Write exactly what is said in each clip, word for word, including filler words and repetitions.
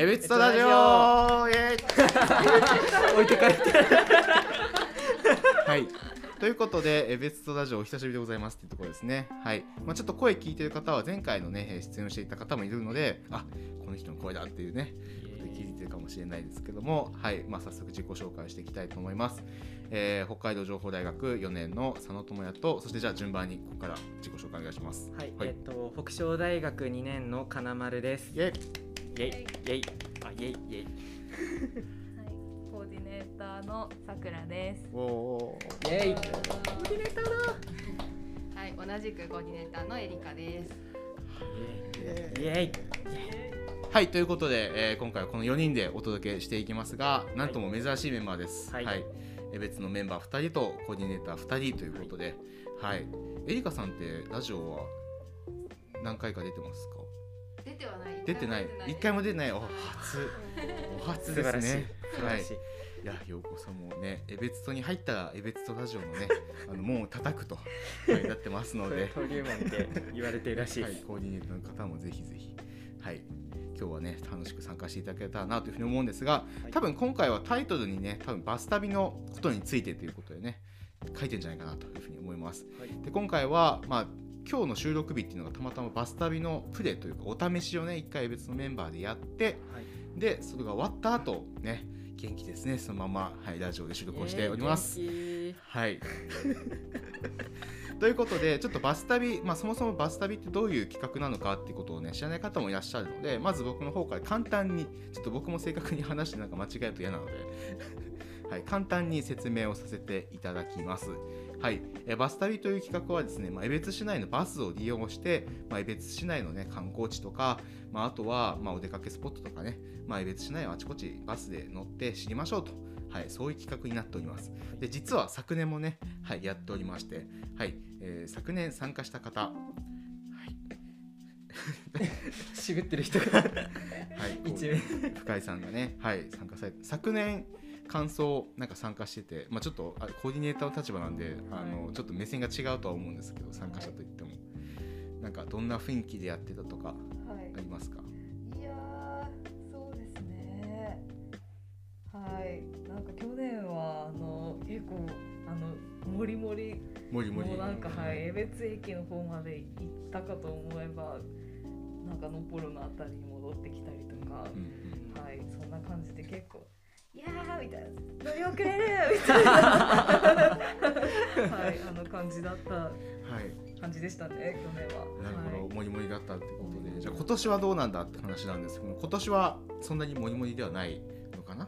エビッツとラジオーイエーイ置いて帰ってはいということで、エビッツとラジオお久しぶりでございますっていうところですね。はい、まあ、ちょっと声聞いてる方は前回のね出演をしていた方もいるので、あ、この人の声だっていうね聞いてるかもしれないですけども、はい、まあ、早速自己紹介していきたいと思います、えー、北海道情報大学よねんの佐野智也と、そしてじゃあ順番にここから自己紹介お願いします。はい、はい、えー、と北商大学にねんの金丸です。イェイイェイイェイあイェイイェイはい、コーディネーターのさくらです。おーイェイコーディネーターだはい、同じくコーディネーターのエリカです。イェイイェイイェイイェイはい、ということで、えー、今回はこのよにんでお届けしていきますが、なんとも珍しいメンバーです。はいはい、別のメンバーふたりとコーディネーターふたりということで、はいはい、エリカさんってラジオは何回か出てますか？出てはない。出てない。いっかいも出てない。お初、お初ですね。素晴らしい。素晴らしい。はいいや陽子さんもねエベツトに入ったらエベツトラジオのねあの門を叩くとなってますので登竜門って言われてるらしいです、はい、コーディネーターの方もぜひぜひ、はい、今日はね楽しく参加していただけたらなというふうに思うんですが、はい、多分今回はタイトルにね多分バス旅のことについてということでね書いてんじゃないかなというふうに思います、はい、で今回はまあ今日の収録日っていうのがたまたまバス旅のプレというかお試しをね一回エベツトのメンバーでやって、はい、でそれが終わった後ね元気ですねそのまま、はい、ラジオで収録をしております、えー、はいということでちょっとバス旅、まあ、そもそもバス旅ってどういう企画なのかっていうことをね知らない方もいらっしゃるのでまず僕の方から簡単にちょっと僕も正確に話してなんか間違えると嫌なので、はい、簡単に説明をさせていただきます。はい、えバス旅という企画はですね、まあ、江別市内のバスを利用して、まあ、江別市内の、ね、観光地とか、まあ、あとは、まあ、お出かけスポットとかね、まあ、江別市内はあちこちバスで乗って知りましょうと、はい、そういう企画になっております。で実は昨年もね、はい、やっておりまして、はいえー、昨年参加した方、はい、渋ってる人が、はい、一名深井さんがね、はい、参加されて昨年感想なんか参加してて、まあ、ちょっとコーディネーターの立場なんで、はい、あのちょっと目線が違うとは思うんですけど参加者といってもなんかどんな雰囲気でやってたとかありますか？はい、いやそうですねはいなんか去年はあの結構あのもりもりもりもりもうなんか、はい、江別駅の方まで行ったかと思えばなんかのポロのあたりに戻ってきたりとか、うんうん、はいそんな感じで結構いやーみたいな乗り遅れるみたいなはいあの感じだった、はい、感じでしたね去年は。なるほど、はい、モリモリだったってことで、うん、じゃあ今年はどうなんだって話なんですけど今年はそんなにモリモリではないのかな？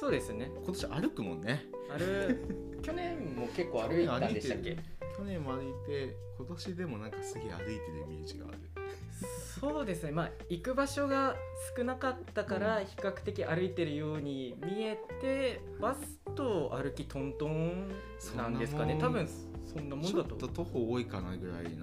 そうですね今年歩くもんね歩去年も結構歩いたんでしたっけ？去年も歩いて今年でもなんかすげえ歩いてるイメージがあるそうですね、まあ、行く場所が少なかったから比較的歩いてるように見えて、うん、バスと歩きトントンなんですかね多分そんなもんだとちょっと徒歩多いかなぐらいなのかな、うんう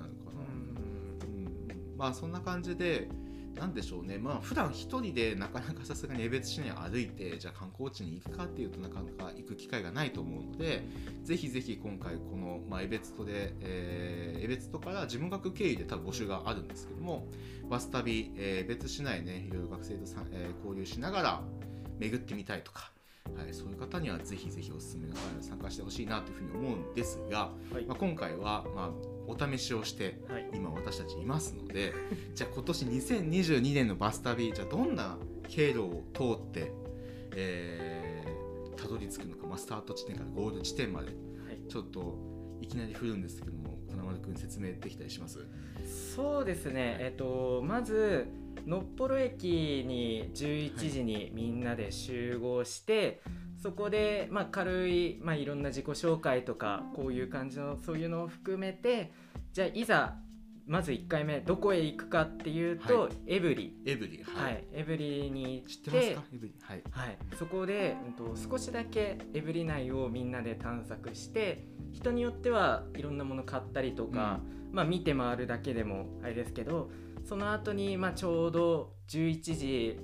ん、まあそんな感じでなんでしょうねまあ普段一人でなかなかさすがに江別市内歩いてじゃあ観光地に行くかっていうとなかなか行く機会がないと思うのでぜひぜひ今回この、まあ、江別とで、えー、江別とから事務学経由で多分募集があるんですけどもバス旅、えー、江別市内ねいろいろ学生とさ、えー、交流しながら巡ってみたいとか、はい、そういう方にはぜひぜひおすすめの会に参加してほしいなというふうに思うんですが、はいまあ、今回はまあお試しをして今私たちいますので、はい、じゃあ今年にせんにじゅうにねんのバス旅じゃあどんな経路を通って、えー、たどり着くのか、まあ、スタート地点からゴール地点まで、はい、ちょっといきなり振るんですけども金丸くん説明できたりします？そうですね、はいえー、とまずのっぽろ駅にじゅういちじにみんなで集合して、はいそこで、まあ、軽い、まあ、いろんな自己紹介とかこういう感じのそういうのを含めてじゃあいざまずいっかいめどこへ行くかっていうと、はい、エブリエブリはい、はい、エブリに行って知ってますかエブリはい、はい、そこで、うん、と少しだけエブリ内をみんなで探索して人によってはいろんなもの買ったりとか、うんまあ、見て回るだけでもあれですけどその後に、まあ、ちょうどじゅういちじ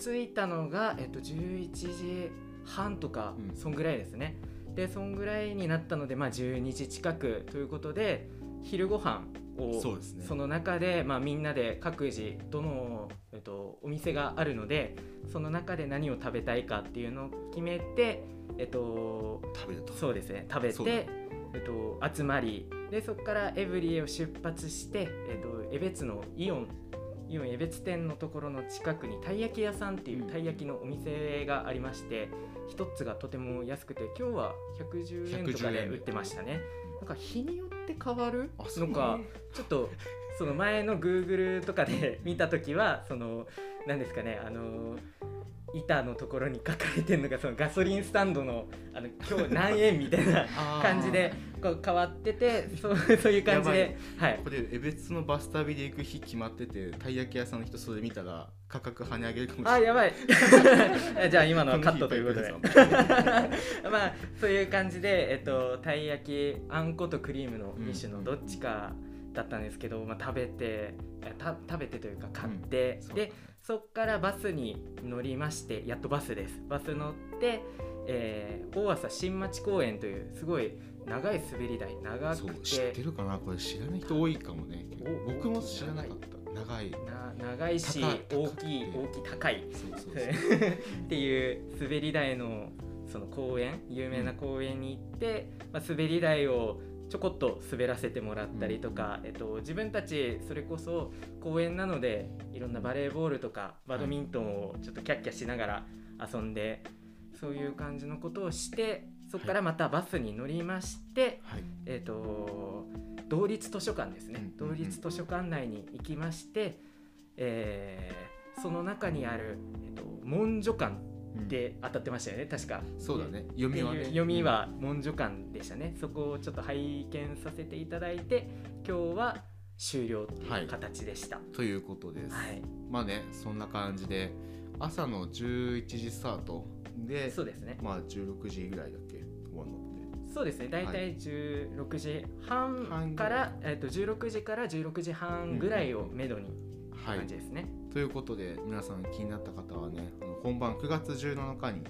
着いたのが、えっと、じゅういちじはんとか、うん、そんぐらいですねでそんぐらいになったので、まあ、じゅうにじ近くということで昼ご飯を そうですね、その中で、まあ、みんなで各自どの、えっっと、お店があるので、その中で何を食べたいかっていうのを決めて、えっと、食べたそうですね食べて、えっと、集まりで、そこからエブリエを出発して、えっと、江別のイオンイオン江別店のところの近くにたい焼き屋さんっていうたい焼きのお店がありまして、一つがとても安くて、今日はひゃくじゅうえんとかで売ってましたね。なんか日によって変わるのか、ね、ちょっとその前の Google とかで見たときは、その何ですかね、あの板のところに書かれてるのが、そのガソリンスタンド の, あの今日何円みたいな感じでこう変わっててそ う, そういう感じで、はい、これ江別のバス旅で行く日決まってて、たい焼き屋さんの人それ見たら価格跳ね上げるかもしれない。あ、やばいじゃあ今のはカットということでまあそういう感じで、えっと、たい焼きあんことクリームのに種のどっちかだったんですけど、まあ、食べてた食べてというか買って、うん、でそっからバスに乗りまして、やっとバスです。バス乗って、えー、大朝新町公園というすごい長い滑り台、長くて、知ってるかな、これ知らない人多いかもね。僕も知らなかった。長いな長いし大きい大きい高いそうそうそうっていう滑り台のその公園、有名な公園に行って、うんまあ、滑り台をちょこっと滑らせてもらったりとか、うんえっと、自分たちそれこそ公園なのでいろんなバレーボールとかバドミントンをちょっとキャッキャしながら遊んで、そういう感じのことをして、そこからまたバスに乗りまして、はいえっと、同立図書館ですね、うんうんうん、同立図書館内に行きまして、えー、その中にある、えっと、文書館で当たってましたよね、確か。そうだね、読みはね読みは文書館でしたね、うん、そこをちょっと拝見させていただいて、今日は終了っていう形でした、はい、ということです、はい、まあね、そんな感じで朝のじゅういちじスタートで、そうですね、まあじゅうろくじぐらいだっけ終わるのって。そうですね、だいたいじゅうろくじはんから、はいえー、とじゅうろくじからじゅうろくじはんぐらいをめどに、うん、感じですね、はい。ということで皆さん気になった方はね、本番くがつじゅうななにちに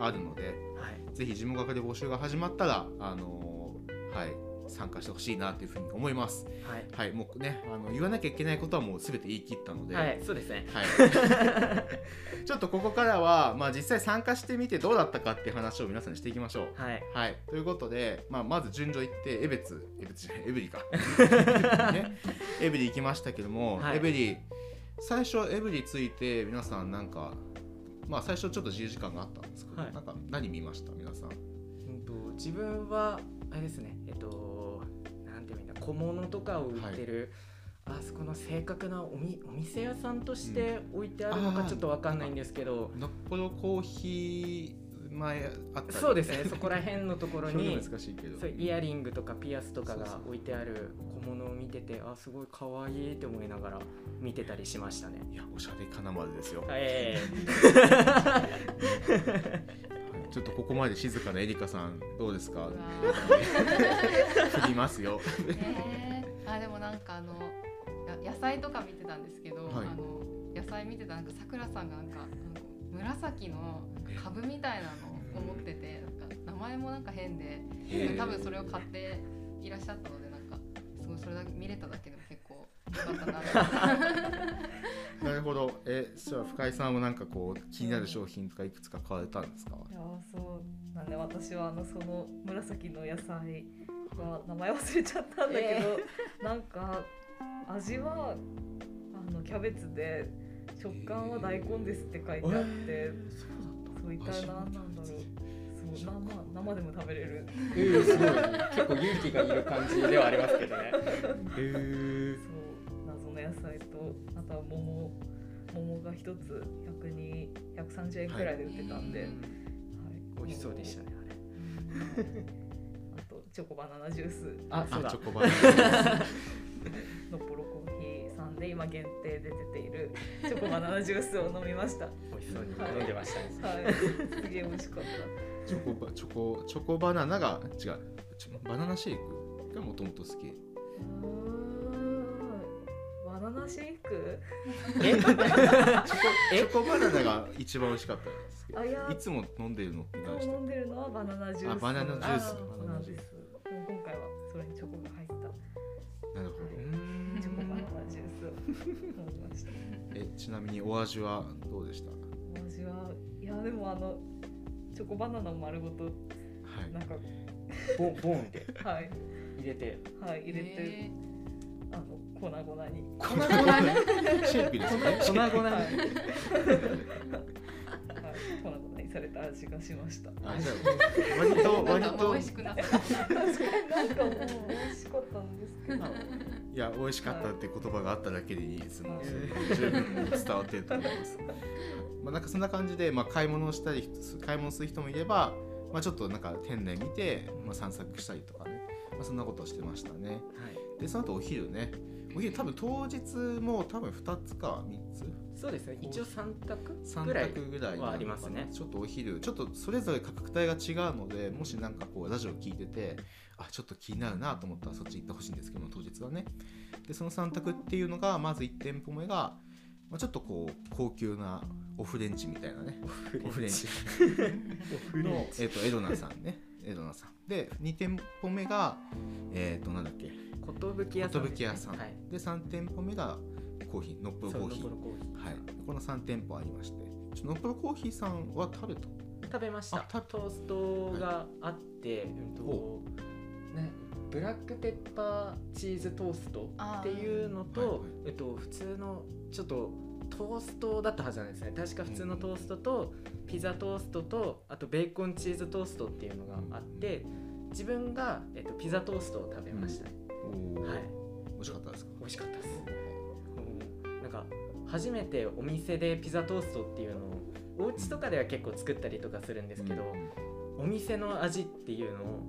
あるので、はい、ぜひ事務学で募集が始まったら、あのーはい、参加してほしいなというふうに思います、はいはい。もうね、あの言わなきゃいけないことはもう全て言い切ったので、はい、そうですね、はい、ちょっとここからは、まあ、実際参加してみてどうだったかっていう話を皆さんにしていきましょう、はいはい。ということで、まあ、まず順序いってエベツエベツじゃないエブリか、ね、エブリ行きましたけども、はい、エブリ最初エブリついて皆さんなんか、まあ、最初ちょっと自由時間があったんですけど、はい、なんか何見ました皆さん。うんと自分はあれですね、えっとなんていうんだ、小物とかを売ってる、はい、あそこの正確なおみお店屋さんとして置いてあるのかちょっと分かんないんですけど、のっぽのコーヒー前あったり、そうですね、そこら辺のところに難しいけど、そうイヤリングとかピアスとかが置いてある小物を見てて、そうそう、あすごい可愛いって思いながら見てたりしましたね。いや、おしゃれ金丸ですよ、えー、ちょっとここまで静かなエリカさんどうですか振りますよ、えー、あでもなんかあの野菜とか見てたんですけど、はい、あの野菜見てたらさくらさんがなんか紫の株みたいなのを持ってて、なんか名前もなんか変で、多分それを買っていらっしゃったので、なんかすごいそれだけ見れただけでも結構良かったななるほど。え、じゃあ深井さんもなんかこう気になる商品とかいくつか買われたんですか。いや、そうなんで、私はあのその紫の野菜は名前忘れちゃったんだけど、えー、なんか味はあのキャベツで食感は大根ですって書いてあって、えー、そうだった。そう、一体何なんだろう。そう、生、生でも食べれる。えー、すごい。結構勇気がいる感じではありますけどね。へー。そう、謎の野菜と、あとは桃、桃が一つひゃくにひゃくさんじゅうえんくらいで売ってたんで、はいはい、美味しそうでしたねあれ。あとチョコバナナジュース。あ、そうだ。チョコバナナジュース。のポロコーヒー。で今限定で出ているチョコバナナジュースを飲みました美味しそうに飲んでましたね、はいはい、すげえ美味しかった。チョコバ、チョコ、チョコバナナが違う、バナナシェイクがもともと好き。バナナシェイクえチョコ、チョコバナナが一番美味しかったんですけど、いつも飲んでるのって何して飲んでるのはバナナジュース。あ、バナナジュース、バナナジュース。今回はそれにチョコが入った。なるほど。チョコバナナジュース飲みました。えちなみにお味はどうでした？お味は、いやでもあのチョコバナナ丸ごと、はい、なんかボンボンってはい入れてはい入れてあの粉々に粉々にシェイピーですね粉々に、はいはい、粉々にされた味がしました。あ、じゃあ割と割と美味しくなった確かになんかもう美味しかったんですけどいや美味しかったって言葉があっただけでいいですもん、はい、十分伝わっていると思いますまあなんかそんな感じで、まあ、買い物をしたり買い物する人もいれば、まあ、ちょっとなんか店内見て、まあ、散策したりとかね、まあ、そんなことをしてましたね、はい、でその後お昼ねお昼多分当日も多分ふたつかみっつそうですね一応さんたくぐらいはありますねちょっとお昼ちょっとそれぞれ価格帯が違うのでもしなんかこうラジオ聞いててあちょっと気になるなと思ったらそっち行ってほしいんですけども当日はねでそのさん択っていうのがまずいち店舗目が、まあ、ちょっとこう高級なオフレンチみたいなねオフレンチのえっとエドナさんねエドナさんでに店舗目がえっとなんだっけ寿屋さんで、ね、寿屋さん、はい、でさん店舗目がコーヒーノップロコーヒー、はい、このさん店舗ありましてちょノップロコーヒーさんは食べた食べましたトーストがあって、はいとね、ブラックペッパーチーズトーストっていうのと、はいはいえっと、普通のちょっとトーストだったはずなんですね確か普通のトーストと、うん、ピザトーストとあとベーコンチーズトーストっていうのがあって、うん、自分が、えっと、ピザトーストを食べました、うんはい、美味しかったですか？美味しかったです、うん、なんか初めてお店でピザトーストっていうのをお家とかでは結構作ったりとかするんですけど、うん、お店の味っていうのを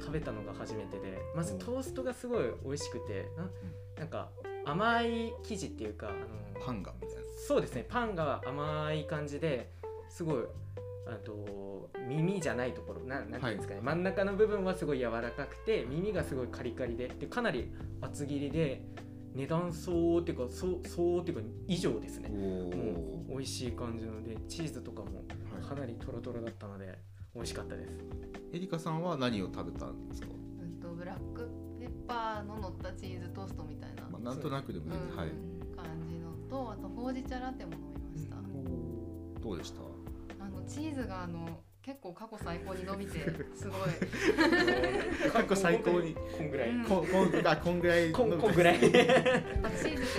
食べたのが初めてでまずトーストがすごい美味しくて な,、うん、なんか甘い生地っていうかあのパンがみたいなそうですねパンが甘い感じですごいあと耳じゃないところなんていうんですかね、はい、真ん中の部分はすごい柔らかくて耳がすごいカリカリ で, でかなり厚切りで値段相応っていうか相応っていうか以上ですねもう美味しい感じのでチーズとかもかなりトロトロだったので美味しかったです、はい、エリカさんは何を食べたんですか、うん、とブラックペッパーの乗ったチーズトーストみたいな、まあ、なんとなくでもいいです、うんはい、感じのとあとほうじ茶ラテも飲みました、うん、どうでした？チーズがあの結構過去最高に伸びてすごい過去最高にこんぐらい、うん、こ, こ, んあこんぐらいこんぐらいチーズ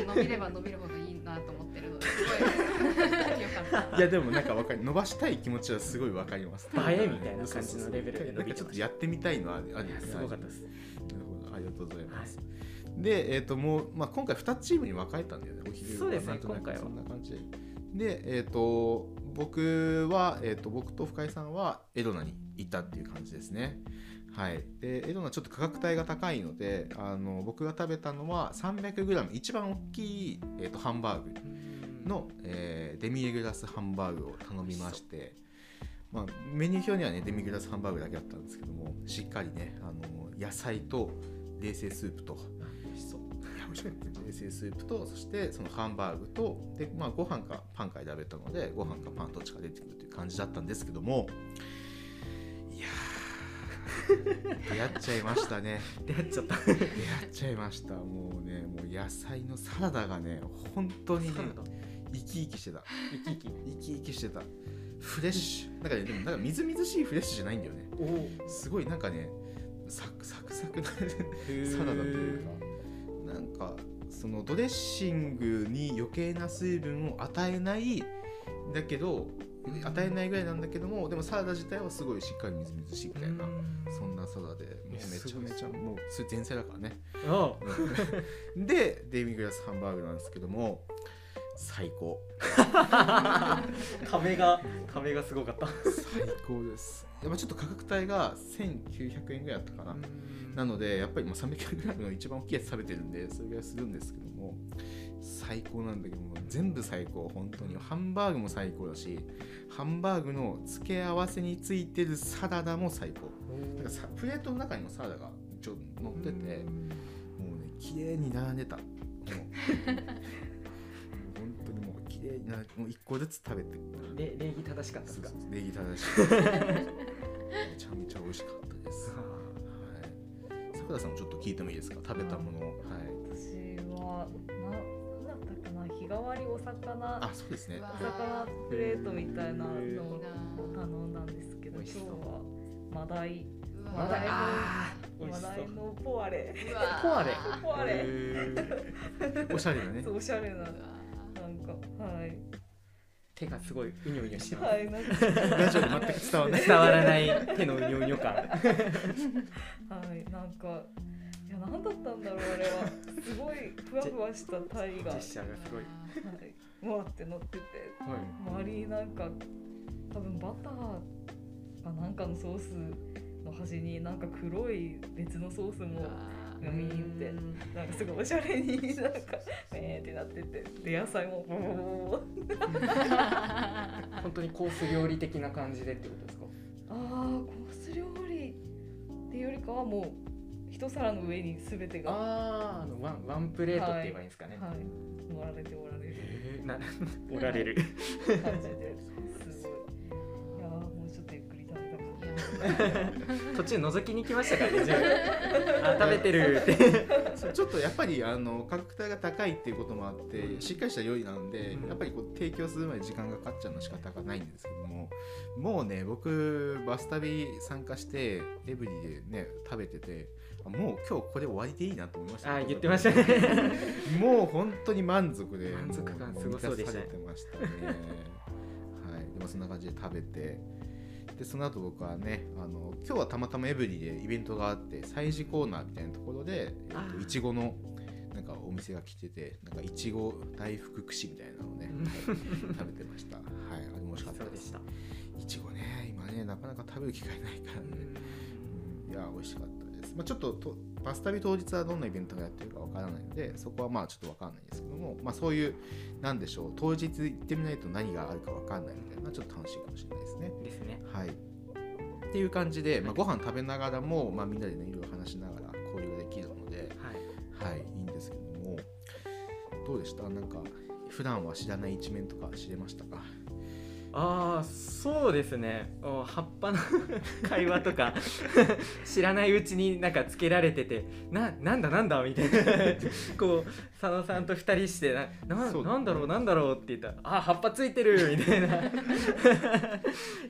って伸びれば伸びるほどいいなと思ってるのですごい良かったいやでもなんか分かる伸ばしたい気持ちはすごい分かります映えみたいな感じのレベルで伸びてましたなんかちょっとやってみたいのはあるよねすごかったですなるほどありがとうございます、はいでえーともうまあ、今回ふたつチームに分かれたんだよねお昼はなんとなくそんな感じでで、えっと僕は、えー、と僕と深井さんはエドナにいたっていう感じですね、はい、でエドナちょっと価格帯が高いのであの僕が食べたのは さんびゃくグラム 一番大きい、えー、とハンバーグの、えー、デミグラスハンバーグを頼みまして、まあ、メニュー表には、ね、デミグラスハンバーグだけだったんですけどもしっかりねあの野菜と冷製スープと冷製スープとそしてそのハンバーグとで、まあ、ご飯かパンか選べたのでご飯かパンどっちか出てくるという感じだったんですけどもいや出会っちゃいましたね出会っちゃった出会っちゃいましたもうねもう野菜のサラダがね本当に、ね、生き生きしてた生き生き生き生きしてたフレッシュなんかねでもなんかみずみずしいフレッシュじゃないんだよねおすごいなんかねサクサクサクなサラダというかなんかそのドレッシングに余計な水分を与えないだけど与えないぐらいなんだけどもでもサラダ自体はすごいしっかりみずみずしいみたいなそんなサラダでもうめちゃめちゃもう前菜だからねああでデミグラスハンバーグなんですけども最高壁が壁がすごかった最高ですやっぱちょっと価格帯がせんきゅうひゃくえんぐらいだったかななのでやっぱり さんびゃくグラム の一番大きいやつ食べてるんでそれぐらいするんですけども最高なんだけども全部最高本当にハンバーグも最高だしハンバーグの付け合わせについてるサラダも最高だからプレートの中にもサラダがちょっと乗っててもうね綺麗に並んでたもうもういっこずつ食べて礼儀正しかったですか礼儀正しかっためちゃめちゃ美味しかったですはい。さくらさんもちょっと聞いてもいいですか食べたものを、はい、私は何だったかな日替代わりお魚、あ、そうですね、お魚プレートみたいなのを頼んだんですけど、今日はマダイ、マダイのマダイのポアレ、ポアレ、ポアレ、おしゃれだね、そうおしゃれな、なんかはい。手がすごいうにょうにょしてます。はい、なんかラジオで全く伝わらない伝わらない手のうにょうにょ感。はい、なんか。何だったんだろうあれは。すごいふわふわしたタイがジェスチャーがすごいもわって乗ってて、はい、周りなんか多分バターかなんかのソースの端になんか黒い別のソースもグミーンってなんかすごいおしゃれになんかえーってなってて、で野菜もボボボボ本当にコース料理的な感じでってことですか？あー、コース料理っていうよりかはもう一皿の上に全てがああの ワ, ンワンプレートって言えばいいんですかね、はいはい、盛られておられる、えー、なおられる感じで、すごい、いやもうちょっとゆっくり食べたかった途中覗きに来ましたからねあ食べてるってちょっとやっぱりあの価格帯が高いっていうこともあって、うん、しっかりした料理なんで、うん、やっぱりこう提供するまで時間がかかっちゃうの仕方がないんですけども、もうね僕バス旅参加してエブリィでね食べてて、もう今日これ終わりでいいなと思いました、ね。あ、言ってましたね。もう本当に満足で、満足感すごそうでしたね。はい、でもそんな感じで食べて、でその後僕はね、あの今日はたまたまエブリィでイベントがあって催事コーナーみたいなところで、えっと、いちごのなんかお店が来てて、なんかいちご大福串みたいなのをね食べてました。はい、あれも美味しかったです。いちごね、今ねなかなか食べる機会ないからね。うん、いや美味しかった。まあ、ちょっ と, とバス旅当日はどんなイベントがやってるかわからないので、そこはまあちょっとわからないんですけども、まあ、そういうなんでしょう、当日行ってみないと何があるかわからないみたいなのはちょっと楽しいかもしれないですね。ですね。はい。っていう感じで、まあ、ご飯食べながらも、まあ、みんなでねいろいろ話しながら交流ができるので、はい、はい、いいんですけども、どうでした？なんか普段は知らない一面とか知れましたか？ああ、そうですね。葉っぱの会話とか知らないうちになんかつけられてて、な、なんだなんだみたいなこう佐野さんとふたりしてな、な、なんだろうなんだろうって言ったら、あ、葉っぱついてるみたいない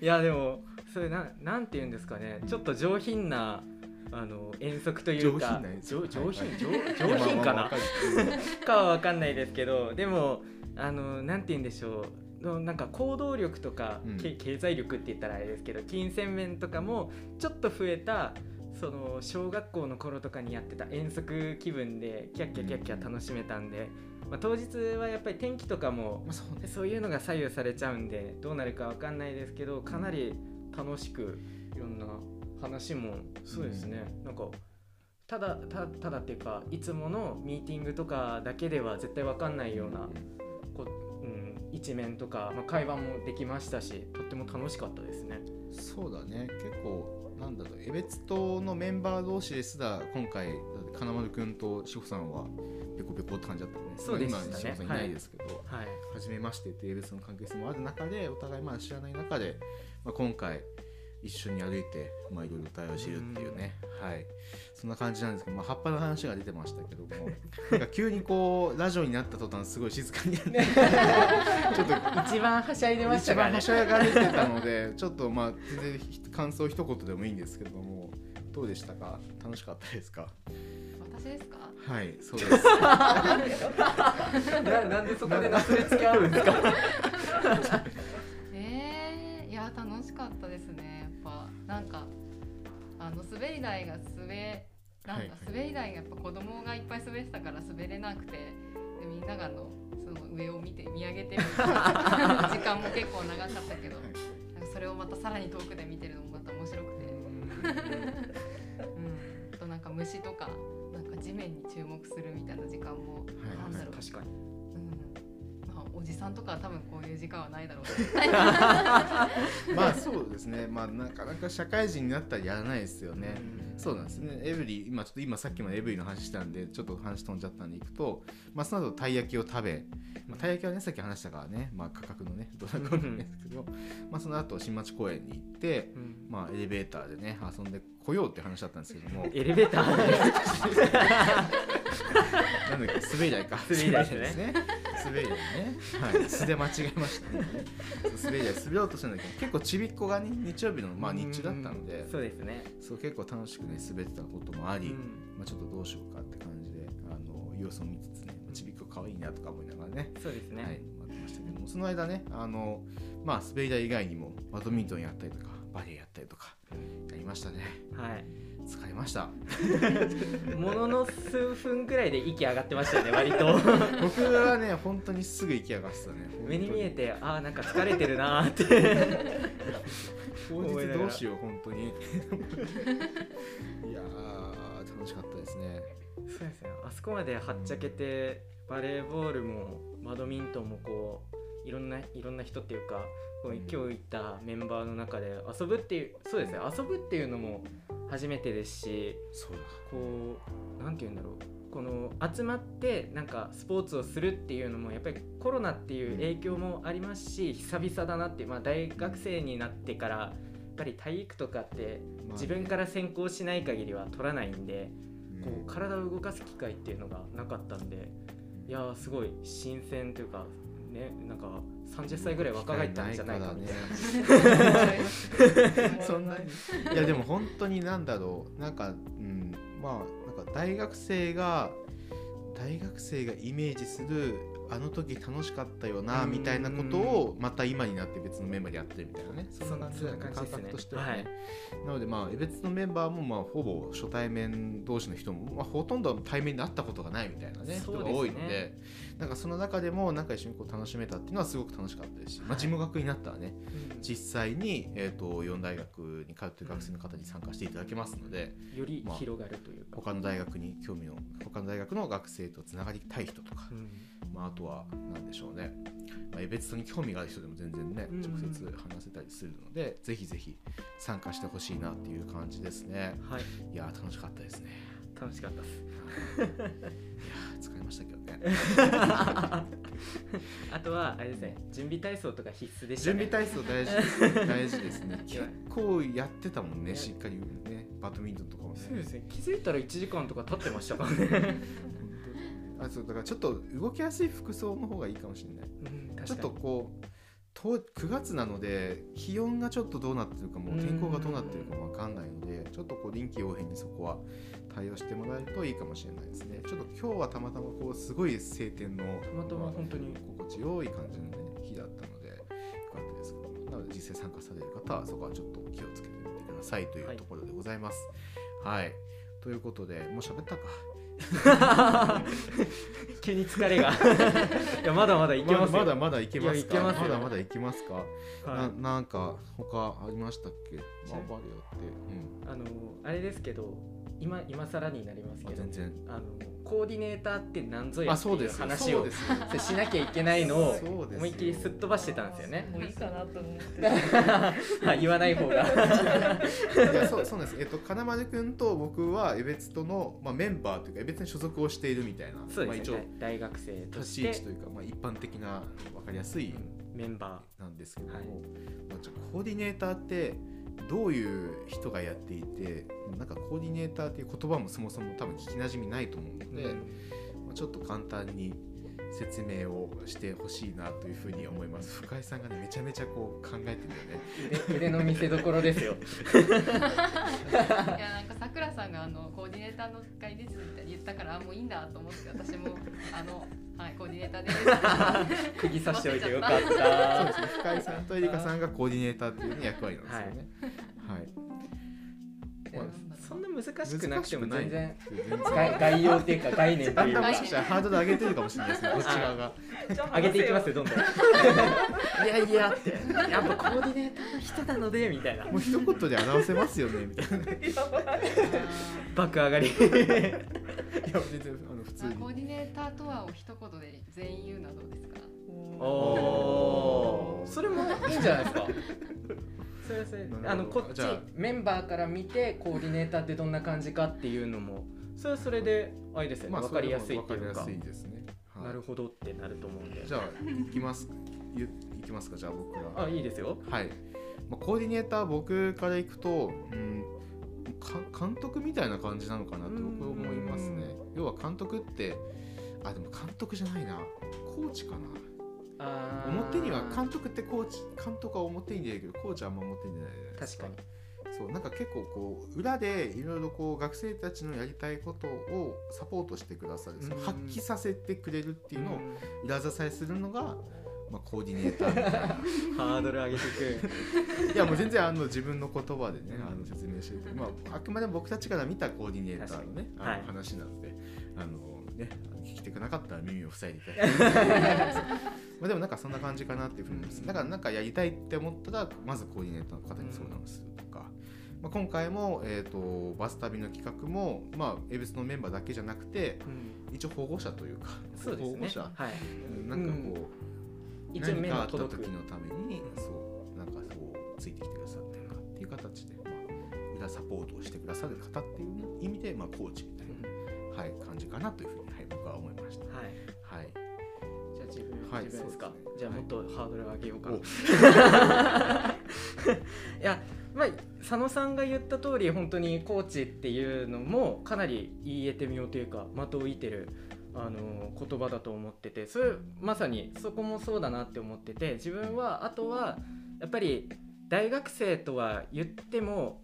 やでもそれな、なんて言うんですかね、ちょっと上品なあの遠足というか上品、上品、上品かなかは分かんないですけど、でもあのなんて言うんでしょう、なんか行動力とか、うん、経済力って言ったらあれですけど、金銭面とかもちょっと増えた、その小学校の頃とかにやってた遠足気分でキャッキャキャッキャ楽しめたんで、うん、まあ、当日はやっぱり天気とかも、まあそうね、そういうのが左右されちゃうんでどうなるか分かんないですけど、かなり楽しくいろんな話も、そうですね、うん、なんかただ、た、ただっていうかいつものミーティングとかだけでは絶対分かんないような、うん、こ一面とか、まあ、会話もできましたし、とっても楽しかったですね。そうだね、結構なんだろう、江別島のメンバー同士ですら今回金丸くんと志保さんはペコペコって感じだったね。そうでしたね、今志保さんいないですけど、はい、初めましてって江別の関係性もある中で、お互いまあ知らない中で、まあ、今回一緒に歩いて、まあ、いろいろ対応してるっていうね、うん、はい、そんな感じなんですけど、まあ、葉っぱの話が出てましたけどもなんか急にこうラジオになった途端すごい静かになってちょっと一番はしゃいでましたからね、一番はしゃがれてたのでちょっとまあ全然感想一言でもいいんですけども、どうでしたか？楽しかったですか？私ですか？はい、そうですな, なんでそこでなすれつき合うんですかえー、いや楽しかったですね。なんかあの滑り台が滑なんか滑り台がやっぱ子供がいっぱい滑ってたから滑れなくて、でみんながのその上を見て見上げてる時間も結構長かったけど、なんかそれをまたさらに遠くで見てるのもまた面白くてうんと、なんか虫とかなんか地面に注目するみたいな時間も、はい、なんだろう、確かにおじさんとかは多分こういう時間はないだろうまあそうですね、まあ、なかなか社会人になったらやらないですよね、うん、そうなんですね。エブリィ、今ちょっと今さっきまでエブリィの話したんでちょっと話飛んじゃったんでいくと、まあ、その後たい焼きを食べ、まあ、たい焼きはねさっき話したからね、まあ、価格のねどうだかわかんないですけど、まあ、その後新町公園に行って、うん、まあ、エレベーターでね遊んで来ようって話だったんですけどもエレベーターなんだっけ、滑り台か、滑り台ですねスベリアね、はい、素で間違えましたねスベリア滑ろうとしたんだけど結構ちびっこがね日曜日の、まあ、日中だったので、うん、そうですね、そう結構楽しくね滑ってたこともあり、うんまあ、ちょっとどうしようかって感じであの様子を見つつね、まあ、ちびっこ可愛いなとか思いながらね、そうですね、はい、待ってましたけども、その間ねあの、まあ、滑り台以外にもバドミントンやったりとかバレエやったりとかやりましたね、はい疲れましたものの数分くらいで息上がってましたよね割と僕はね本当にすぐ息上がってたね、目に見えてあーなんか疲れてるなーって当日どうしよう本当にいやー楽しかったですね。そうですね、あそこまではっちゃけてバレーボールもバドミントンもこういろんないろんな人っていうか今日行ったメンバーの中で遊ぶっていう、そうですね、遊ぶっていうのも初めてですし、そうだ、こうなんていうんだろう、この集まってなんかスポーツをするっていうのもやっぱりコロナっていう影響もありますし、久々だなって、まあ、大学生になってからやっぱり体育とかって自分から先行しない限りは取らないんで、こう体を動かす機会っていうのがなかったんで、いやーすごい新鮮というかね、なんかさんじゅっさいぐらい若返ったんじゃないかみたいな、ね、そんなにいやでも本当になんだろう、なんか、うん、まあなんか大学生が大学生がイメージするあの時楽しかったよなみたいなことをまた今になって別のメンバーでやってるみたいなね、そんな感じだよね感覚としてはね、はい、なのでまあ別のメンバーもまあほぼ初対面同士の人もまあほとんど対面で会ったことがないみたいなね、人が多いので、なんかその中でもなんか一緒にこう楽しめたっていうのはすごく楽しかったですし、まあ事務学になったらね実際にえーとよん大学に通っている学生の方に参加していただけますので、より広がるというか他の大学に興味の他の大学の学生とつながりたい人とか、まああとは何でしょうね、まあ、エベツトに興味がある人でも全然ね直接話せたりするので、ぜひぜひ参加してほしいなっていう感じですね、はい、いや楽しかったですね、楽しかったですいや疲れましたけどねあとはあれですね、準備体操とか必須でしたね、準備体操大事ですね大事ですね結構やってたもんね、しっかりねバドミントンとかもね、そうですね、気づいたらいちじかんとか経ってましたからねあ、そうだからちょっと動きやすい服装の方がいいかもしれない、うん、ちょっとこうとくがつなので気温がちょっとどうなってるかも天候がどうなってるかも分かんないので、ちょっとこう臨機応変にそこは対応してもらえるといいかもしれないですね。ちょっと今日はたまたまこうすごい晴天のたまたま本当に心地よい感じの、ね、日だったのでよかったですけど、なので実際参加される方はそこはちょっと気をつけてみてくださいというところでございます、はいはい、ということでもう喋ったか急に疲れがいやまだまだいけますよ、まだまだいけますか、まだまだいけますか、はい、な, なんか他ありましたっけ、まあ、バレエって、うん、あのあれですけど 今, 今更になりますけど、全然あのコーディネーターって何ぞやっていう話をしなきゃいけないのを思いっきりすっ飛ばしてたんですよね。もういいかなと思って言わない方がいや そ, うそうなんです、えっと、金丸くんと僕はエベツとの、まあ、メンバーというかエベツに所属をしているみたいな、そうですね、まあ、一応大学生として立ち位置というか、まあ、一般的な分かりやすいメンバーなんですけども、はい、まあ、じゃあコーディネーターってどういう人がやっていて、なんかコーディネーターっていう言葉もそもそも多分聞きなじみないと思うので、うん、まあ、ちょっと簡単に説明をしてほしいなというふうに思います。深井さんが、ね、めちゃめちゃこう考えてるよね。腕の見せ所ですよ。いやなんか桜さんがあのコーディネーターの会ですって言ったからもういいんだと思って、私もあのはいコーディネーターです。釘刺しておいてよかった。そうですね。深井さんとエリカさんがコーディネーターっていう、ね、役割なんですよね。はい。はい、そんな難しくなくても全然概要というか概念というかもしかしたらハードル上げてるかもしれないですね、こっち側が上げていきますよどんどんいやいやってやっぱコーディネーターの人なのでみたいな、もう一言で表せますよねみたいな爆上がりいや全然あの普通にコーディネーターとはを一言で全員言うなどうですか。おーそれもいいんじゃないですかそれそれあのこっちメンバーから見てコーディネーターってどんな感じかっていうのもそれはそれであれですよね、分かりやすいっていうか、なるほどってなると思うんで、じゃあ行きますか行きますかじゃあ僕はあいいですよ、はい、まあ、コーディネーター僕から行くと、うん、監督みたいな感じなのかなと僕は思いますね。要は監督ってあでも監督じゃないな、コーチかな。あ表には監督ってコーチ、監督は表に出るけどコーチはあんま表に出ないじゃないですか。確かに。そう、なんか結構こう裏でいろいろこう学生たちのやりたいことをサポートしてくださる、うん、発揮させてくれるっていうのを裏支えするのが、まあ、コーディネーターみたいなハードル上げていくいやもう全然あの自分の言葉でね、うん、あの説明してる、まあ、あくまでも僕たちから見たコーディネーターのね、あの話なので、はい、あのね、聞きてくなかったら耳を塞いでいただきまあでもなんかそんな感じかなっていうふうに思います。だからなんかやりたいって思ったらまずコーディネーターの方に相談するとか、うん、まあ、今回も、えー、とバス旅の企画も、まあ、エベスのメンバーだけじゃなくて、うん、一応保護者というか、そうですね、保護者、はい、なんかこう、うん、何かあった時のためにそうなんかそうついてきてくださってるかっていう形で、まあ、裏サポートをしてくださる方っていう意味で、まあ、コーチみたいな、はい、感じかなというふうに、はい、僕は思いました。はいはい、じゃあ自分、はい、自分ですか。そうですね、じゃあもっとハードル上げようかな。いや、まあ、佐野さんが言った通り本当にコーチっていうのもかなり言えてみようというか的を射てる。あの言葉だと思ってて、それまさにそこもそうだなって思ってて、自分はあとはやっぱり大学生とは言っても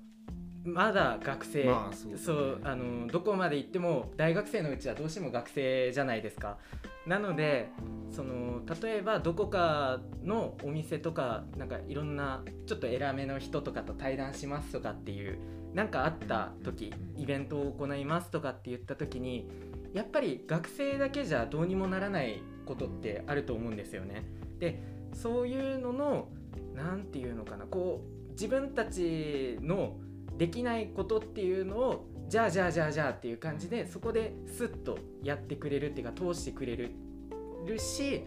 まだ学生、まあそうですね、そうあのどこまで行っても大学生のうちはどうしても学生じゃないですか。なのでその例えばどこかのお店とかなんかいろんなちょっと偉めの人とかと対談しますとかっていうなんかあった時、イベントを行いますとかって言った時にやっぱり学生だけじゃどうにもならないことってあると思うんですよね。で、そういうののなんていうのかな、こう自分たちのできないことっていうのをじゃあじゃあじゃあじゃあっていう感じでそこでスッとやってくれるっていうか通してくれるし、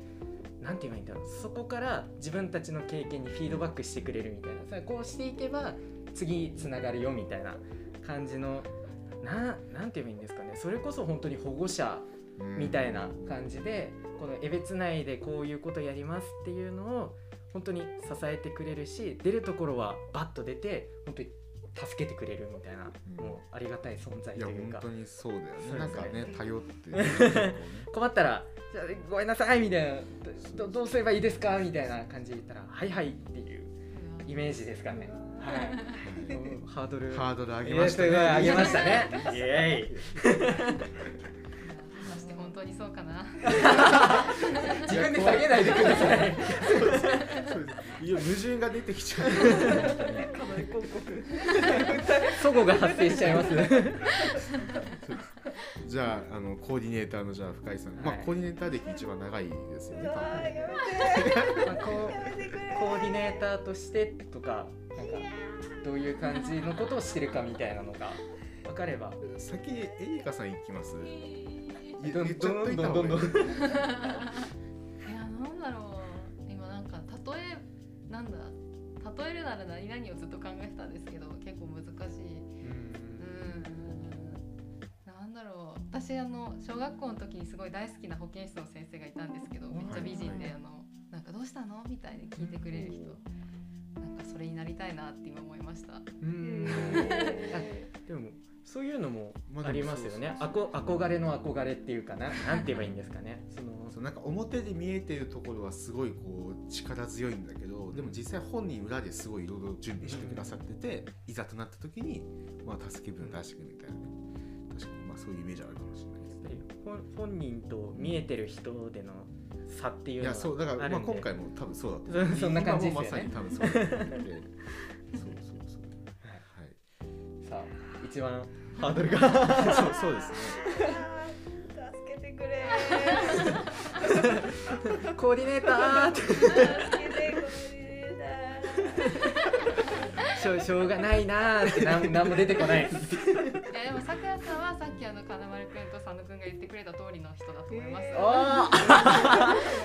なんて言えばいいんだろう、そこから自分たちの経験にフィードバックしてくれるみたいな、それこうしていけば次つながるよみたいな感じのな, なんて言えばいいんですかね、それこそ本当に保護者みたいな感じで、うん、この江別内でこういうことやりますっていうのを本当に支えてくれるし、出るところはバッと出て本当に助けてくれるみたいな、うん、もうありがたい存在というか、いや本当にそうだよね、そうですね、なんかね頼って、ね、困ったらじゃあごめんなさいみたいな ど, どうすればいいですかみたいな感じで言ったらはいはいっていうイメージですかね。はい、ハードルハードル上げましたね。上げましたね。イエーイ。まして本当にそうかな。自分で下げないでください。そうですそうです。いや矛盾が出てきちゃう。そこが発生しちゃいます。じゃあ、 あのコーディネーターのじゃあ深井さん、はい、まあ、コーディネーター歴一番長いですよね。多分やめて、まあ、こうコーディネーターとしてとか。なんかどういう感じのことをしてるかみたいなのが分かれば先にエリカさん行きます。言っちゃっといた方がいい。いやなんだろう、今なんか例えなんだ例えるなら何々をずっと考えてたんですけど結構難しい。うんなんだろう、私あの小学校の時にすごい大好きな保健室の先生がいたんですけど、めっちゃ美人で、あのなんかどうしたのみたいに聞いてくれる人、なんかそれになりたいなって今思いました。うんでもそういうのもありますよね、まあ、そうそうそうそう、憧れの憧れっていうかな、なんて言えばいいんですかね。そのそうなんか表で見えてるところはすごいこう力強いんだけど、でも実際本人裏ですごいいろいろ準備してくださってて、いざとなった時に、まあ、助け分出してくるみたいな、ね、確かにまあそういうイメージあるかもしれないですね。やっぱり本人と見えてる人での差っていうのはあるんで、いやそうだから、まあ、今回も多分そうだったそんな感じですよね。今もまさに多分そうだったそうそうそう、はい、さあ一番ハードルがそう、そうですね助けてくれコーディネーター助けてコーディネーターし ょ, しょうがないなーって何何も出てこないです。いやでもさくらさんはさっきあの金丸くんと佐野くんが言ってくれた通りの人だと思います。えー、あ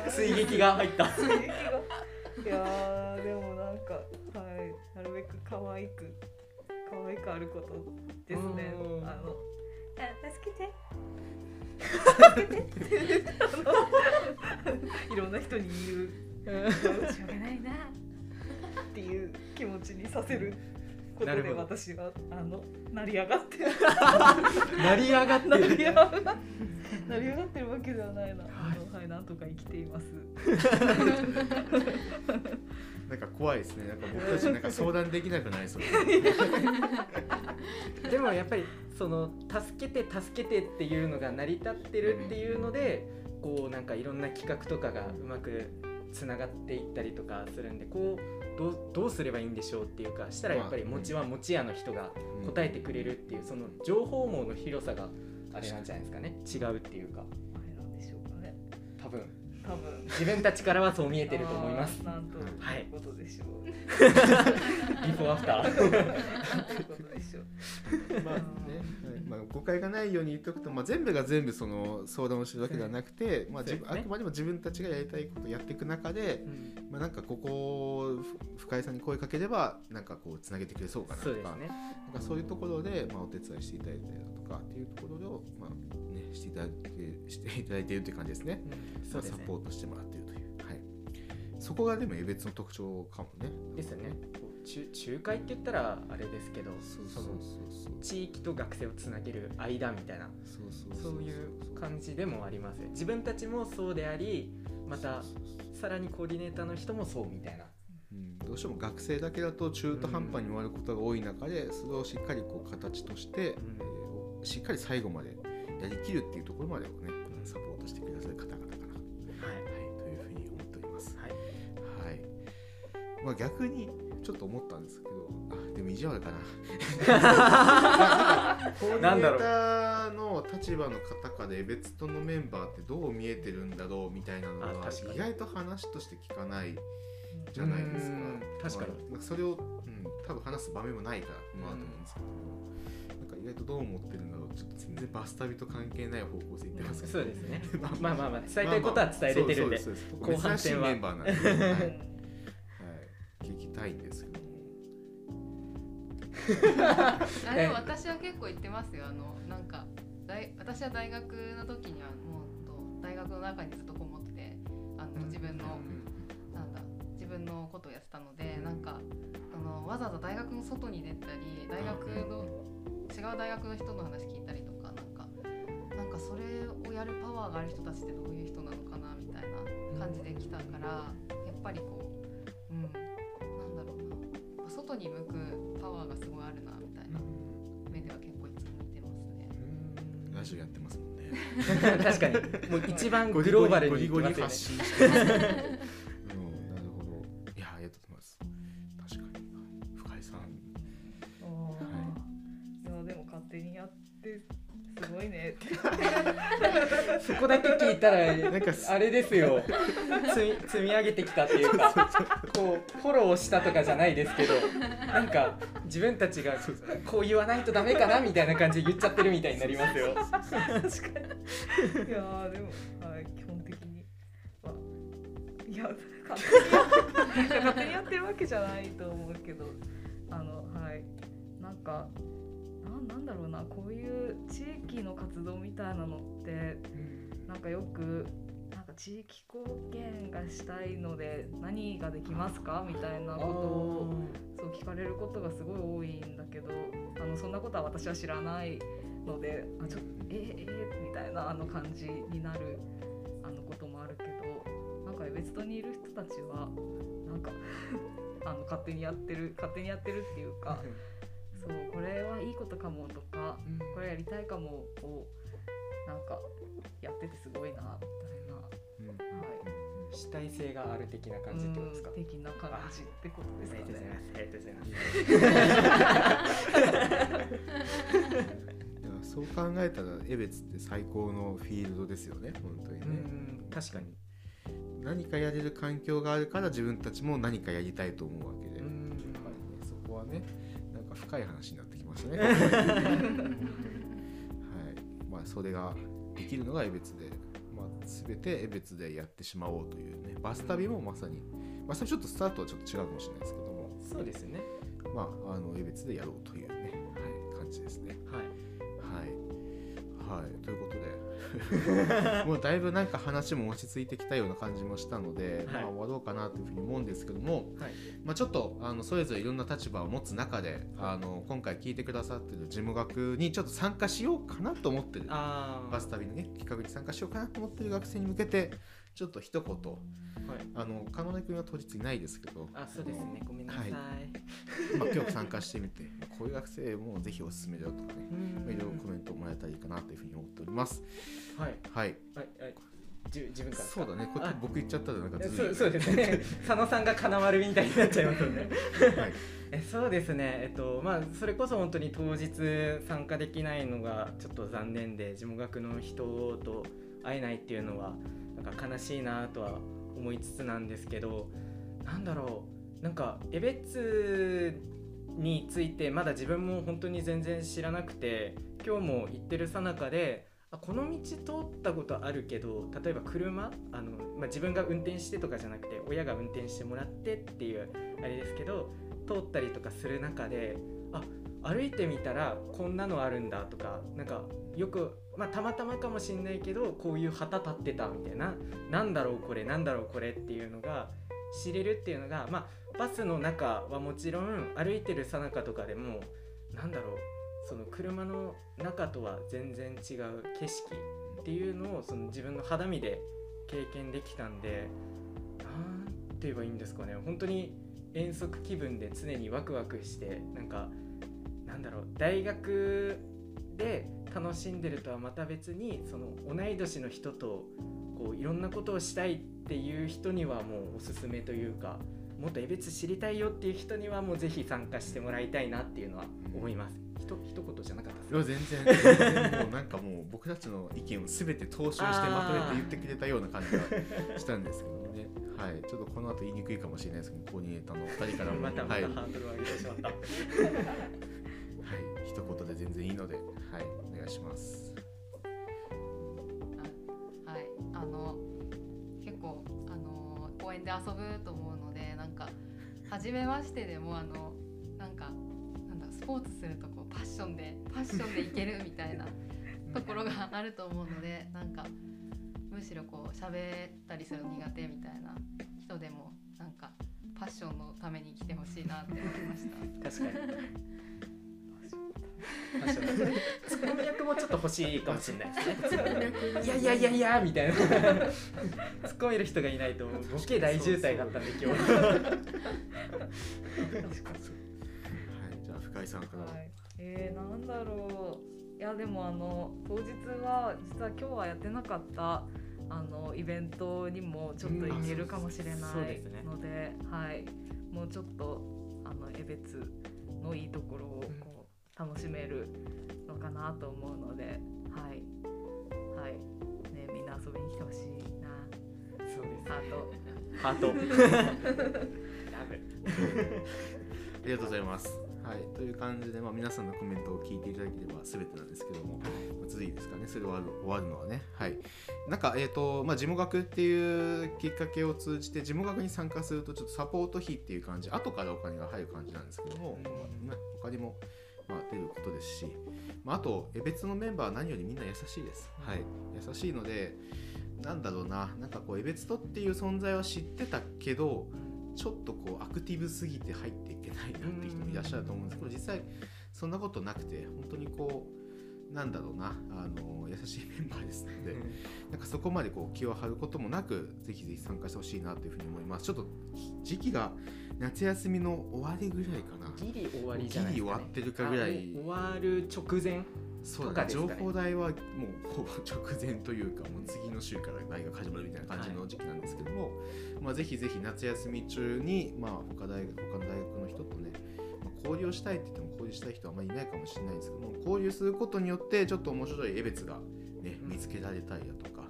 あ追撃が入った。追撃が。いやでもなんか、はい、なるべく可愛く可愛くあることですね。あのあ助けて。いろんな人に言う。しょうがないな。っていう気持ちにさせることで私はあの成り上がって成り上がってる成り上がってるわけではないな、はい、はい、なんとか生きていますなんか怖いですね、なんか僕たちなんか相談できなくないそうでもやっぱりその助けて助けてっていうのが成り立ってるっていうので、こうなんかいろんな企画とかがうまくつながっていったりとかするんで、こうどう、どうすればいいんでしょうっていうかしたらやっぱり持ちは持ち屋の人が答えてくれるっていう、その情報網の広さがあれなんじゃないですかね、違うっていうか、あれなんでしょうかね、多分多分自分たちからはそう見えてると思います。なんということでしょう。ビフォーアフター。ということでしょう。まあね、まあ、誤解がないように言っておくと、まあ、全部が全部その相談をしてるわけではなくて、うん、まあ自分、ね、あくまでも自分たちがやりたいことをやっていく中で、うん、まあなんかここを深井さんに声かければなんかこうつなげてくれそうかなとか、そうですね、なんかそういうところでまあお手伝いしていただいたりだとかっていうところをまあ。していただいて、していただいているという感じですね、うん、そうですね、サポートしてもらっているという、はい、そこがでも江別の特徴かもね、ですよね、こう 中, 仲介って言ったらあれですけど、地域と学生をつなげる間みたいな、そういう感じでもあります。自分たちもそうであり、またさらにコーディネーターの人もそうみたいな、うん、どうしても学生だけだと中途半端に終わることが多い中で、うん、それをしっかりこう形として、うん、しっかり最後までやりきるっていうところまでをね、サポートしてくださる方々かな、はいはい、というふうに思っております、はいはい。まあ、逆にちょっと思ったんですけど、あでも意地悪かなコーディネーターの立場の方かで江別とのメンバーってどう見えてるんだろうみたいなのは意外と話として聞かないじゃないですか。確かに、まあ、それを、うん、多分話す場面もないからまあと思うんですけど、意外とどう思ってるんだろう、ちょっと全然バス旅と関係ない方向性いってますけど、ね、そうですねまあまあまあ、まあ、伝えたいことは伝えれてるんで、後半戦は珍しいメンバーなんで、はいはい、聞きたいんですけどあでも私は結構言ってますよ。あのなんか大私は大学の時にはもう大学の中にずっとこもってて、あの自分の、うん、なんだ自分のことをやってたので、なんかあのわざわざ大学の外に出たり、大学の違う大学の人の話聞いたりとか、なんかなんかそれをやるパワーがある人たちってどういう人なのかなみたいな感じで来たから、やっぱりこう、うん、なんだろうな、外に向くパワーがすごいあるなみたいな目では結構いつも見てますね。うん、ラジオやってますもんね。確かに、もう一番グローバルにゴリゴリ発信してます。なるほど。いや、ありがとうございます。確かに深井さん。勝手にやってすごいねってそこだけ聞いたらなんかあれですよ積み、積み上げてきたっていうかこうフォローしたとかじゃないですけど、なんか自分たちがこう言わないとダメかなみたいな感じで言っちゃってるみたいになりますよ確かに、いやーでも、はい、基本的に、まあ、いや勝手にや、勝手にやってるわけじゃないと思うけど、あのはいなんかなんだろうな、こういう地域の活動みたいなのって、うん、なんかよくなんか地域貢献がしたいので何ができますかみたいなことをそう聞かれることがすごい多いんだけど、あのそんなことは私は知らないので、あちょっとえー、えー、みたいなあの感じになるあのこともあるけど、なんか江別にいる人たちはなんかあの勝手にやってる勝手にやってるっていうか。これはいいことかもとか、うん、これやりたいかもをなんかやっててすごいなみたいな、うんはい、主体性がある的な感じってことですか、うん、的な感じってことですかね。ありがとうございます。ありがとうございますそう考えたら江別って最高のフィールドですよね、本当にね。うん確かに何かやれる環境があるから自分たちも何かやりたいと思うわけで、うん、ね、そこはね深い話になってきましたね。はい、まあそれができるのが江別で、まあ全て江別でやってしまおうというね。バス旅もまさに、バス旅ちょっとスタートはちょっと違うかもしれないですけども、そうですね。まああの江別でやろうというね、はい、感じですね。はいはいはい、ということでもうだいぶなんか話も落ち着いてきたような感じもしたので、はい、まあ、終わろうかなというふうに思うんですけども、はい、まあ、ちょっとあのそれぞれいろんな立場を持つ中で、はい、あの今回聞いてくださっている事務学にちょっと参加しようかなと思ってる、あバス旅の、ね、企画に参加しようかなと思ってる学生に向けてちょっと一言、はい、あのカノネ君は当日いないですけど、あそうですね、ごめんなさい、はい、まあ、今日参加してみてこういう学生もぜひおすすめだよとかね、いろいろコメントもらえたらいいかなというふうに思っております。はいはいはいはい、じ自分からそうだね、これ僕言っちゃったらなんかずるい、そう、そうですね佐野さんが金丸みたいになっちゃいますよねはい、えそうですね、えっとまあ、それこそ本当に当日参加できないのがちょっと残念で、事務学の人と会えないっていうのはなんか悲しいなとは思いつつなんですけど、なんだろう、なんか江別についてまだ自分も本当に全然知らなくて、今日も行ってる最中で、あこの道通ったことあるけど、例えば車、あの、まあ、自分が運転してとかじゃなくて親が運転してもらってっていうあれですけど、通ったりとかする中で、あ歩いてみたらこんなのあるんだとか、なんかよく、まあ、たまたまかもしんないけどこういう旗立ってたみたいな、なんだろうこれ、なんだろうこれっていうのが知れるっていうのが、まあ、バスの中はもちろん歩いてる最中とかでも、なんだろう、その車の中とは全然違う景色っていうのをその自分の肌身で経験できたんで、なんて言えばいいんですかね、本当に遠足気分で常にワクワクして、なんかなんだろう、大学で楽しんでるとはまた別に、その同い年の人とこういろんなことをしたいっていう人にはもうおすすめというか、もっと江別知りたいよっていう人にはもうぜひ参加してもらいたいなっていうのは思います。ひと一言じゃなかったですか？いや全然全然もうなんかもう僕たちの意見を全て踏襲してまとめて言ってくれたような感じがしたんですけどねはい、ちょっとこの後言いにくいかもしれないですけど、コーディネーターのお二人からもまたまたハンドルを上げてしまった、はいはい、一言で全然いいので、はい、お願いします。あ、はい、あの結構あの公園で遊ぶと思うので、なんか初めましてでもあのなんかなんだスポーツするとこうパッションでパッションでいけるみたいなところがあると思うので、なんかむしろこう喋ったりするの苦手みたいな人でもなんかパッションのために来てほしいなって思いました確かにパッションツッコミ役もちょっと欲しいかもしれないですねツッコミ役いやいやいやいやみたいな突っ込める人がいないとボケ大渋滞だったんで今日確かにそうはい、じゃあ深井さんから、はい、えー、なんだろう、いやでもあの当日は実は今日はやってなかったあのイベントにもちょっと行けるかもしれないので、はい、もうちょっとあの江別のいいところをこう楽しめるのかなと思うので、はいはいね、みんな遊びに来てほしいな。そうですね、ハートハートラブありがとうございます。はい、という感じで、まあ、皆さんのコメントを聞いていただければ全てなんですけども、続いてですかね、それを終わるのはね、はい、なんかえっと、まあ、事務学っていうきっかけを通じて事務学に参加するとちょっとサポート費っていう感じ、後からお金が入る感じなんですけども、まあ、お金もまあ出ることですし、まあ、あと江別のメンバーは何よりみんな優しいです、はい、優しいので、なんだろうな、なんかこう江別とっていう存在は知ってたけどちょっとこうアクティブすぎて入っていけないなって人もいらっしゃると思うんですけど、実際そんなことなくて本当にこうなんだろうな、あの優しいメンバーですので、なんかそこまでこう気を張ることもなくぜひぜひ参加してほしいなというふうに思います。ちょっと時期が夏休みの終わりぐらいかな、ギリ終わりじゃないですかね、ギリ終わってるかぐらい、終わる直前そうだね、情報代はもうほぼ直前というか、もう次の週から大学始まるみたいな感じの時期なんですけども、はい、まあ、ぜひぜひ夏休み中に、まあ、他大学、他の大学の人とね、まあ、交流したいって言っても交流したい人はあまりいないかもしれないんですけども、交流することによってちょっと面白い江別が、ね、見つけられたりだとか、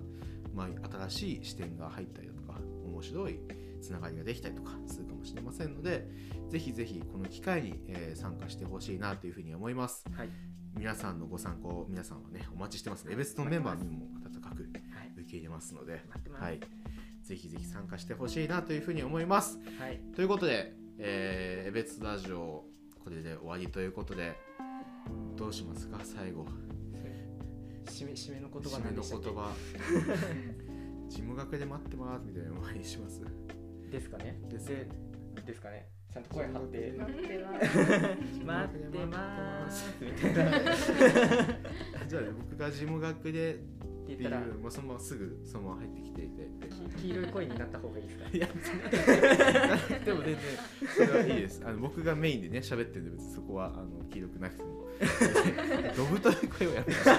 まあ、新しい視点が入ったりだとか、面白いつながりができたりとかするかもしれませんので、ぜひぜひこの機会に、えー、参加してほしいなというふうに思います。はい、皆さんのご参考、皆さんはねお待ちしてますね。江別のメンバーにも温かく受け入れますので、はいはい、ぜひぜひ参加してほしいなというふうに思います、はい、ということで、えー、江別ラジオこれで終わりということで、どうしますか最後締め締めの言葉なんでしたっけ？締めの言葉事務学で待ってますみたいなのをしますですかねですねですかねちゃんと声張って待ってます待ってますみたいなじゃあ、ね、僕が事務学でって言ったらもうそのまますぐそのまま入ってきていて黄色い声になった方がいいですか？いやでも全然それはいいです。あの僕がメインでね喋ってるんで別にそこはあの黄色くなくてもどぶとい声をやめましょう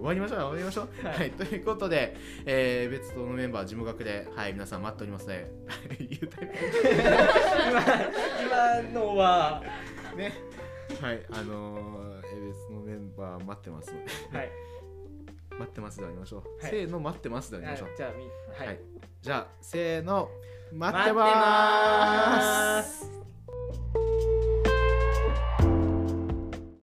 終わりましょう終わりましょう、はいはい、ということで、えー、別棟のメンバー事務学で、はい、皆さん待っておりますね言うタイプ今、今のはねはいあのー別のメンバー待ってますはい待ってますでありましょう、はい、せーの待ってますでありましょう、はい、じゃあ、はいはい、じゃあせーの待ってまーす。